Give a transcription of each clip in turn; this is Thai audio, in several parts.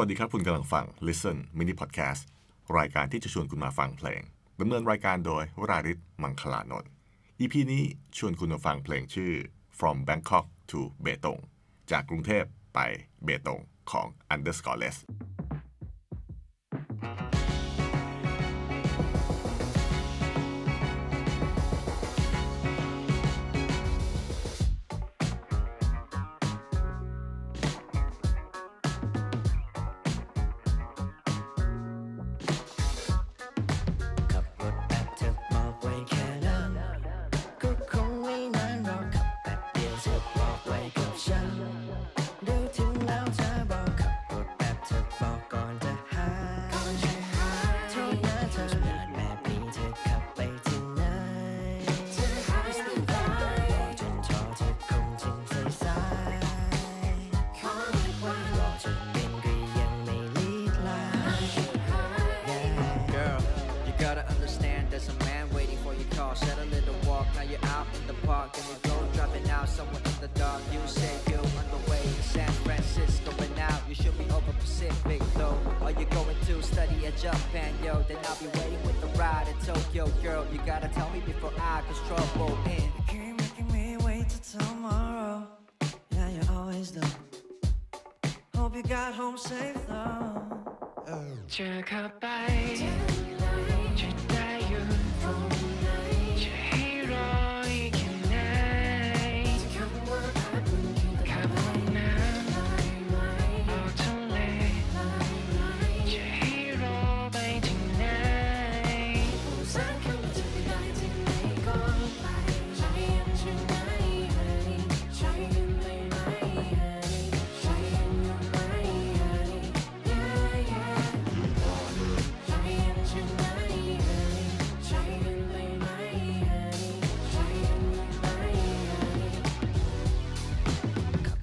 วัสดีครับคุณกำลังฟัง Listen Mini Podcast รายการที่จะชวนคุณมาฟังเพลงดำเนินรายการโดยวราริศมังคลานนท์ EP นี้ชวนคุณมาฟังเพลงชื่อ From Bangkok to เบตงจากกรุงเทพไปเบตงของ Underscoreless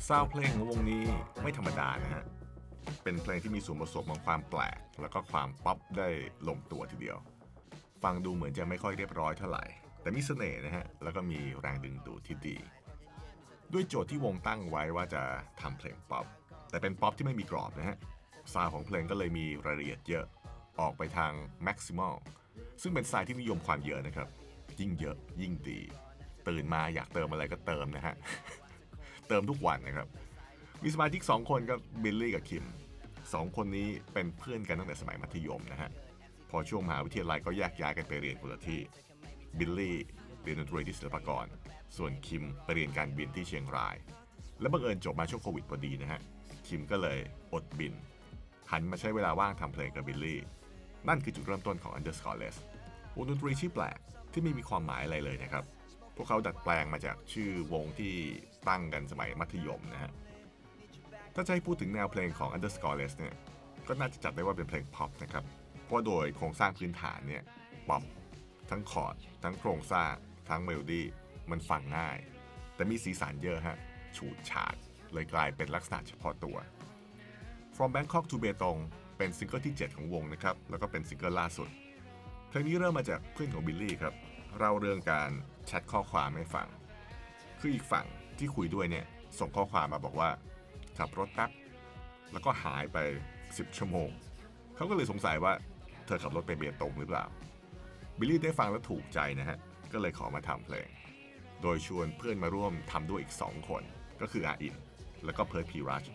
ซาวด์เพลงของวงนี้ไม่ธรรมดานะฮะเป็นเพลงที่มีส่วนผสมของความแปลกแล้วก็ความป๊อปได้ลงตัวทีเดียวฟังดูเหมือนจะไม่ค่อยเรียบร้อยเท่าไหร่แต่มีเสน่ห์นะฮะแล้วก็มีแรงดึงดูดที่ดีด้วยโจทย์ที่วงตั้งไว้ว่าจะทำเพลงป๊อปแต่เป็นป๊อปที่ไม่มีกรอบนะฮะซาวด์ของเพลงก็เลยมีรายละเอียดเยอะออกไปทางแม็กซิมอลซึ่งเป็นสายที่นิยมความเยอะนะครับยิ่งเยอะยิ่งดีตื่นมาอยากเติมอะไรก็เติมนะฮะเติมทุกวันนะครับมีสมาชิก2คนครับบิลลี่กับคิม2คนนี้เป็นเพื่อนกันตั้งแต่สมัยมัธยมนะฮะพอช่วงมหาวิทยาลัยก็แยกย้ายกันไปเรียนคนละที่บิลลี่เรียนดนตรีที่ศิลปากรส่วนคิมไปเรียนการบินที่เชียงรายและบังเอิญจบมาช่วงโควิดพอดีนะฮะคิมก็เลยอดบินหันมาใช้เวลาว่างทำเพลงกับบิลลี่นั่นคือจุดเริ่มต้นของ Underscoreless วงดนตรีชื่อแปลกที่ไม่มีความหมายอะไรเลยนะครับพวกเขาดัดแปลงมาจากชื่อวงที่ตั้งกันสมัยมัธยมนะฮะถ้าจะให้พูดถึงแนวเพลงของ Underscoreless เนี่ยก็น่าจะจัดได้ว่าเป็นเพลงป๊อปนะครับเพราะโดยโครงสร้างพื้นฐานเนี่ยป๊อปทั้งคอร์ดทั้งโครงสร้างทั้งเมโลดี้มันฟังง่ายแต่มีสีสันเยอะฮะฉูดฉาดเลยกลายเป็นลักษณะเฉพาะตัว From Bangkok to เบตงเป็นซิงเกิลที่7ของวงนะครับแล้วก็เป็นซิงเกิลล่าสุดเพลงนี้เริ่มมาจากเพื่อนของบิลลี่ครับเราเรื่องการแชทข้อความให้ฟังคืออีกฝั่งที่คุยด้วยเนี่ยส่งข้อความมาบอกว่าขับรถแป๊บแล้วก็หายไป10ชั่วโมงเขาก็เลยสงสัยว่าเธอขับรถไปเบตงหรือเปล่าบิลลี่ได้ฟังแล้วถูกใจนะฮะก็เลยขอมาทำเพลงโดยชวนเพื่อนมาร่วมทำด้วยอีก2คนก็คืออาอินแล้วก็เพิร์ทพีรัช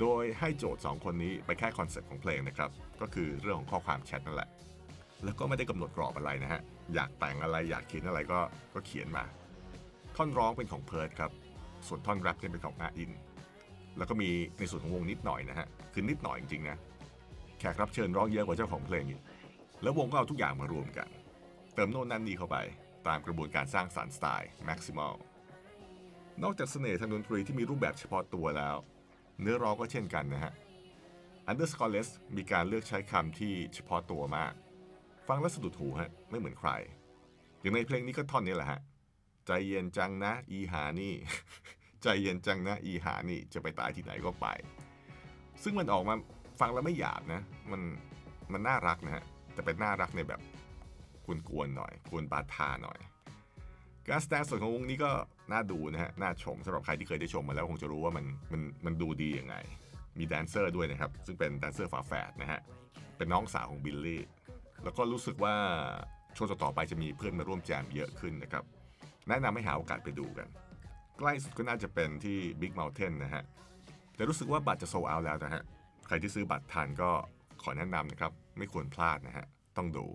โดยให้โจทย์2คนนี้ไปแค่คอนเซ็ปต์ของเพลงนะครับก็คือเรื่องของข้อความแชทนั่นแหละแล้วก็ไม่ได้กำหนดกรอบอะไรนะฮะอยากแต่งอะไรอยากเขียนอะไรก็เขียนมาท่อนร้องเป็นของเพิร์ทครับส่วนท่อนแรปเป็นของอาอินแล้วก็มีในส่วนของวงนิดหน่อยนะฮะคือนิดหน่อยจริงๆนะแขกรับเชิญร้องเยอะกว่าเจ้าของเพลงอีกแล้ววงก็เอาทุกอย่างมารวมกันเติมโน่นนั่นนี่เข้าไปตามกระบวนการสร้างสรรค์สไตล์แม็กซิมอลนอกจากเสน่ห์ทางดนตรีที่มีรูปแบบเฉพาะตัวแล้วเนื้อร้องก็เช่นกันนะฮะ Underscoreless มีการเลือกใช้คำที่เฉพาะตัวมากฟังแล้วสะดุดหูฮะไม่เหมือนใครอย่างในเพลงนี้ก็ท่อนนี้แหละฮะใจเย็นจังนะอีหานี่ ใจเย็นจังนะอีหานี่จะไปตายที่ไหนก็ไปซึ่งมันออกมาฟังแล้วไม่หยาบนะมันน่ารักนะฮะแต่เป็นน่ารักในแบบกวนๆหน่อยกวนปาทาหน่อยการแสดงสดของวงนี้ก็น่าดูนะฮะน่าชมสำหรับใครที่เคยได้ชมมาแล้วคงจะรู้ว่ามันดูดียังไง มีแดนเซอร์ด้วยนะครับซึ่งเป็นแดนเซอร์ฝาแฝดนะฮะเป็นน้องสาวของบิลลี่แล้วก็รู้สึกว่าช่วงต่อไปจะมีเพื่อนมาร่วมแจมเยอะขึ้นนะครับแนะนำให้หาโอกาสไปดูกันใกล้สุดก็น่าจะเป็นที่ Big Mountain นะฮะแต่รู้สึกว่าบัตรจะโซลด์เอาท์แล้วนะฮะใครที่ซื้อบัตรทันก็ขอแนะนำนะครับไม่ควรพลาดนะฮะต้องดู